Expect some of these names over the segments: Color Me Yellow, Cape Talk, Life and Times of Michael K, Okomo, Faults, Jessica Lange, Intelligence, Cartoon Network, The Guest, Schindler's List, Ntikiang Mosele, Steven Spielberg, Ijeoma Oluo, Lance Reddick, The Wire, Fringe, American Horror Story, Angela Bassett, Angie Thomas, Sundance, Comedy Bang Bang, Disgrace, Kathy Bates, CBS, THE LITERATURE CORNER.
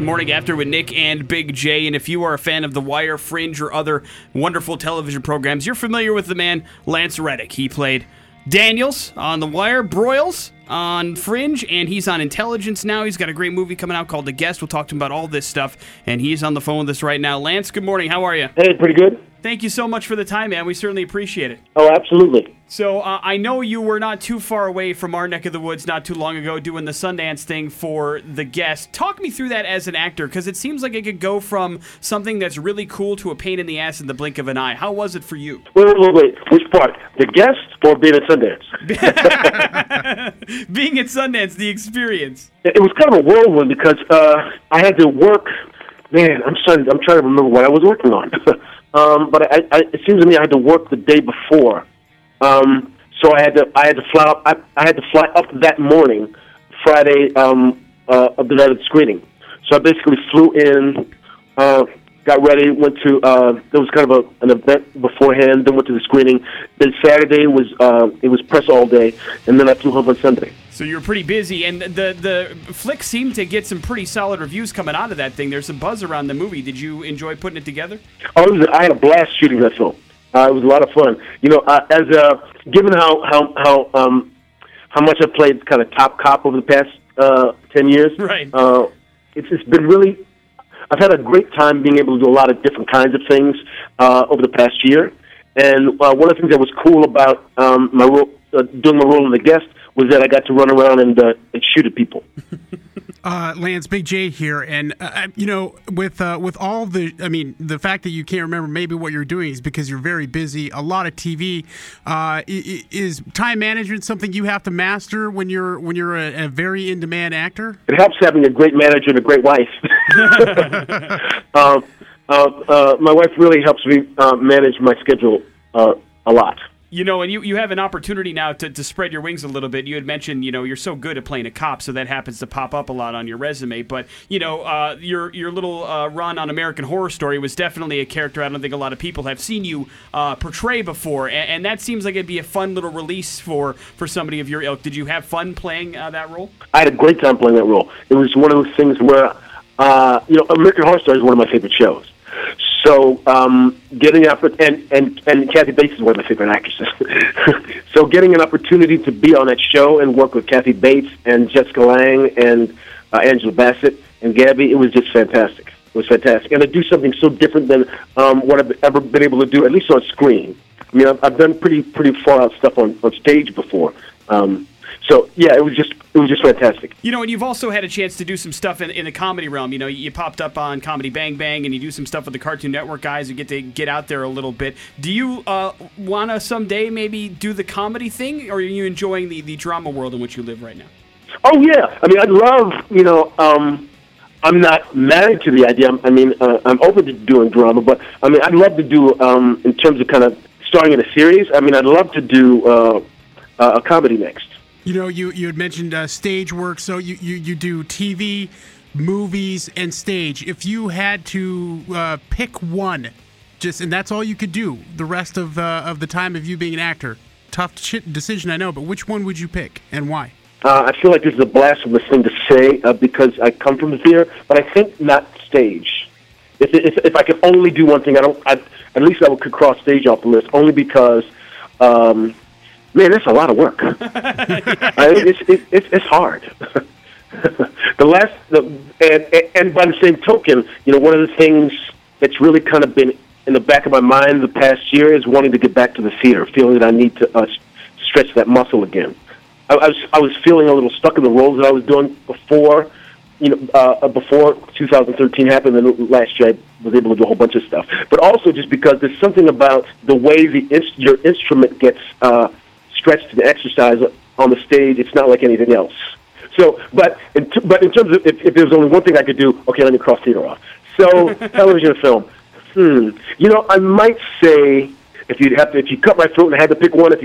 Morning After with Nick and Big J, and if you are a fan of The Wire, Fringe, or other wonderful television programs, you're familiar with the man Lance Reddick. He played Daniels on The Wire, Broyles on Fringe, and he's on Intelligence now. He's got a great movie coming out called The Guest. We'll talk to him about all this stuff, and he's on the phone with us right now. Lance, good morning. How are you? Hey, pretty good. Thank you so much for the time, man. We certainly appreciate it. Oh, absolutely. So I know you were not too far away from our neck of the woods not too long ago doing the Sundance thing for The Guest. Talk me through that as an actor, because it seems like it could go from something that's really cool to a pain in the ass in the blink of an eye. How was it for you? Wait. Which part? The Guest or being at Sundance? Being at Sundance, the experience. It was kind of a whirlwind because I had to work. Man, I'm trying to remember what I was working on. But it seems to me I had to work the day before, so I had to fly up that morning, Friday of the night of the screening. So I basically flew in, got ready, went to there was kind of an event beforehand, then went to the screening. Then Saturday was press all day, and then I flew home on Sunday. So you were pretty busy, and the flick seemed to get some pretty solid reviews coming out of that thing. There's some buzz around the movie. Did you enjoy putting it together? Oh, I had a blast shooting that film. It was a lot of fun. You know, given how much I've played kind of top cop over the past 10 years, right? It's been really. I've had a great time being able to do a lot of different kinds of things over the past year, and one of the things that was cool about my role, doing my role in The Guest, was that I got to run around and shoot at people. Lance, Big J here, and you know, with all the, I mean, the fact that you can't remember maybe what you're doing is because you're very busy. A lot of TV is time management something you have to master when you're a very in demand actor. It helps having a great manager and a great wife. My wife really helps me manage my schedule a lot. You know, and you have an opportunity now to spread your wings a little bit. You had mentioned, you know, you're so good at playing a cop, so that happens to pop up a lot on your resume. But, you know, your little run on American Horror Story was definitely a character I don't think a lot of people have seen you portray before. And that seems like it'd be a fun little release for somebody of your ilk. Did you have fun playing that role? I had a great time playing that role. It was one of those things where, you know, American Horror Story is one of my favorite shows. So getting up and Kathy Bates is one of my favorite actresses. So getting an opportunity to be on that show and work with Kathy Bates and Jessica Lange and Angela Bassett and Gabby, it was just fantastic. It was fantastic, and to do something so different than what I've ever been able to do, at least on screen. I mean, I've done pretty far out stuff on stage before. So yeah, it was just fantastic. You know, and you've also had a chance to do some stuff in the comedy realm. You know, you popped up on Comedy Bang Bang, and you do some stuff with the Cartoon Network guys. You get to get out there a little bit. Do you want to someday maybe do the comedy thing, or are you enjoying the drama world in which you live right now? Oh yeah, I mean, I'd love, you know. I'm not married to the idea. I mean, I'm open to doing drama, but I mean, I'd love to do in terms of kind of starring in a series. I mean, I'd love to do a comedy next. You know, you had mentioned stage work, so you do TV, movies, and stage. If you had to pick one, and that's all you could do the rest of the time of you being an actor, tough decision, I know, but which one would you pick and why? I feel like this is a blasphemous thing to say because I come from the theater, but I think not stage. If I could only do one thing, at least I could cross stage off the list, only because... Man, that's a lot of work. It's hard. And by the same token, you know, one of the things that's really kind of been in the back of my mind the past year is wanting to get back to the theater, feeling that I need to stretch that muscle again. I was feeling a little stuck in the roles that I was doing before, you know, before 2013 happened, and last year I was able to do a whole bunch of stuff. But also just because there's something about the way your instrument gets stretched and exercise on the stage. It's not like anything else. So, but in terms of if there was only one thing I could do, okay, let me cross theater off. So, television or film. You know, I might say if you cut my throat and I had to pick one, I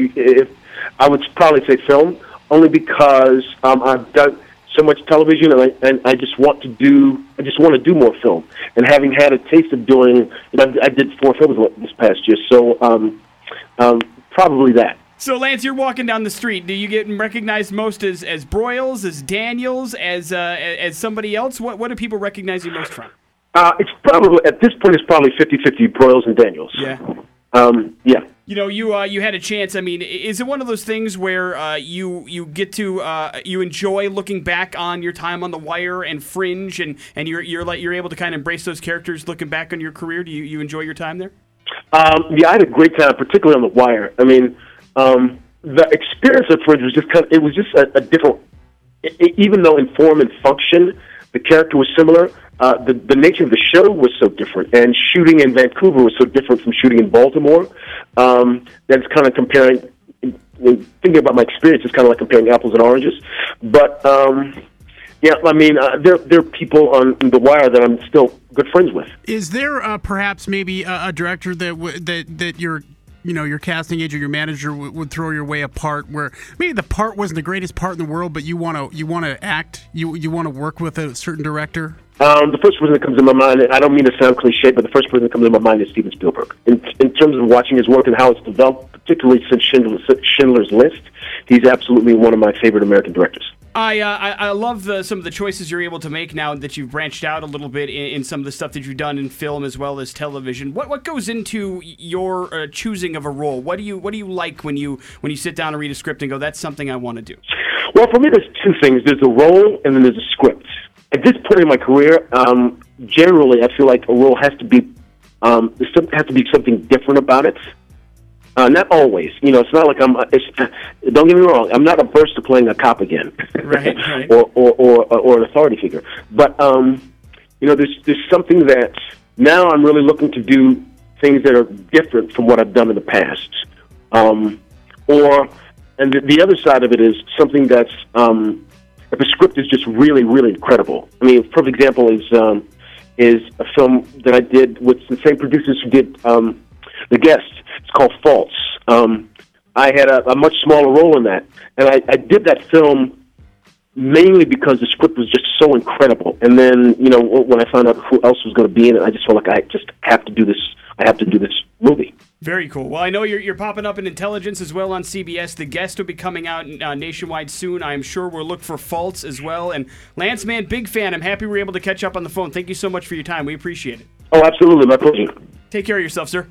would probably say film, only because I've done so much television and I just want to do more film. And having had a taste of doing, I did 4 films this past year, so probably that. So, Lance, you're walking down the street. Do you get recognized most as Broyles, as Daniels, as somebody else? What do people recognize you most from? It's probably, at this point, it's probably 50-50 Broyles and Daniels. Yeah. Yeah. You know, you had a chance. I mean, is it one of those things where you get to you enjoy looking back on your time on The Wire and Fringe, and you're able to kind of embrace those characters looking back on your career? Do you enjoy your time there? Yeah, I had a great time, particularly on The Wire. I mean, the experience of Fringe was just kind of, it was just a different. Even though in form and function the character was similar, the nature of the show was so different, and shooting in Vancouver was so different from shooting in Baltimore. That's kind of comparing, thinking about my experience, it's kind of like comparing apples and oranges. But yeah, I mean, there are people on The Wire that I'm still good friends with. Is there perhaps maybe a director that you're, you know, your casting agent, your manager would throw your way a part where maybe the part wasn't the greatest part in the world, but you want to act, you want to work with a certain director? The first person that comes to my mind, and I don't mean to sound cliche, but the first person that comes to my mind is Steven Spielberg. In terms of watching his work and how it's developed, particularly since Schindler's List, he's absolutely one of my favorite American directors. I love some of the choices you're able to make now that you've branched out a little bit in some of the stuff that you've done in film as well as television. What goes into your choosing of a role? What do you like when you sit down and read a script and go, that's something I want to do? Well, for me, there's two things. There's a role and then there's a script. At this point in my career, generally, I feel like a role has to be something different about it. Not always, you know. It's not like don't get me wrong. I'm not averse to playing a cop again, right. or an authority figure. But you know, there's something that now I'm really looking to do things that are different from what I've done in the past. And the other side of it is something that's if a script is just really, really incredible. I mean, a perfect example is a film that I did with the same producers who did The Guest. It's called Faults. I had a much smaller role in that, and I did that film mainly because the script was just so incredible. And then, you know, when I found out who else was going to be in it, I just felt like I have to do this movie. Very cool. Well, I know you're popping up in Intelligence as well on CBS. The Guest will be coming out nationwide soon. I'm sure we'll look for Faults as well. And Lance, man, big fan. I'm happy we were able to catch up on the phone. Thank you so much for your time. We appreciate it. Oh, absolutely. My pleasure. Take care of yourself, sir.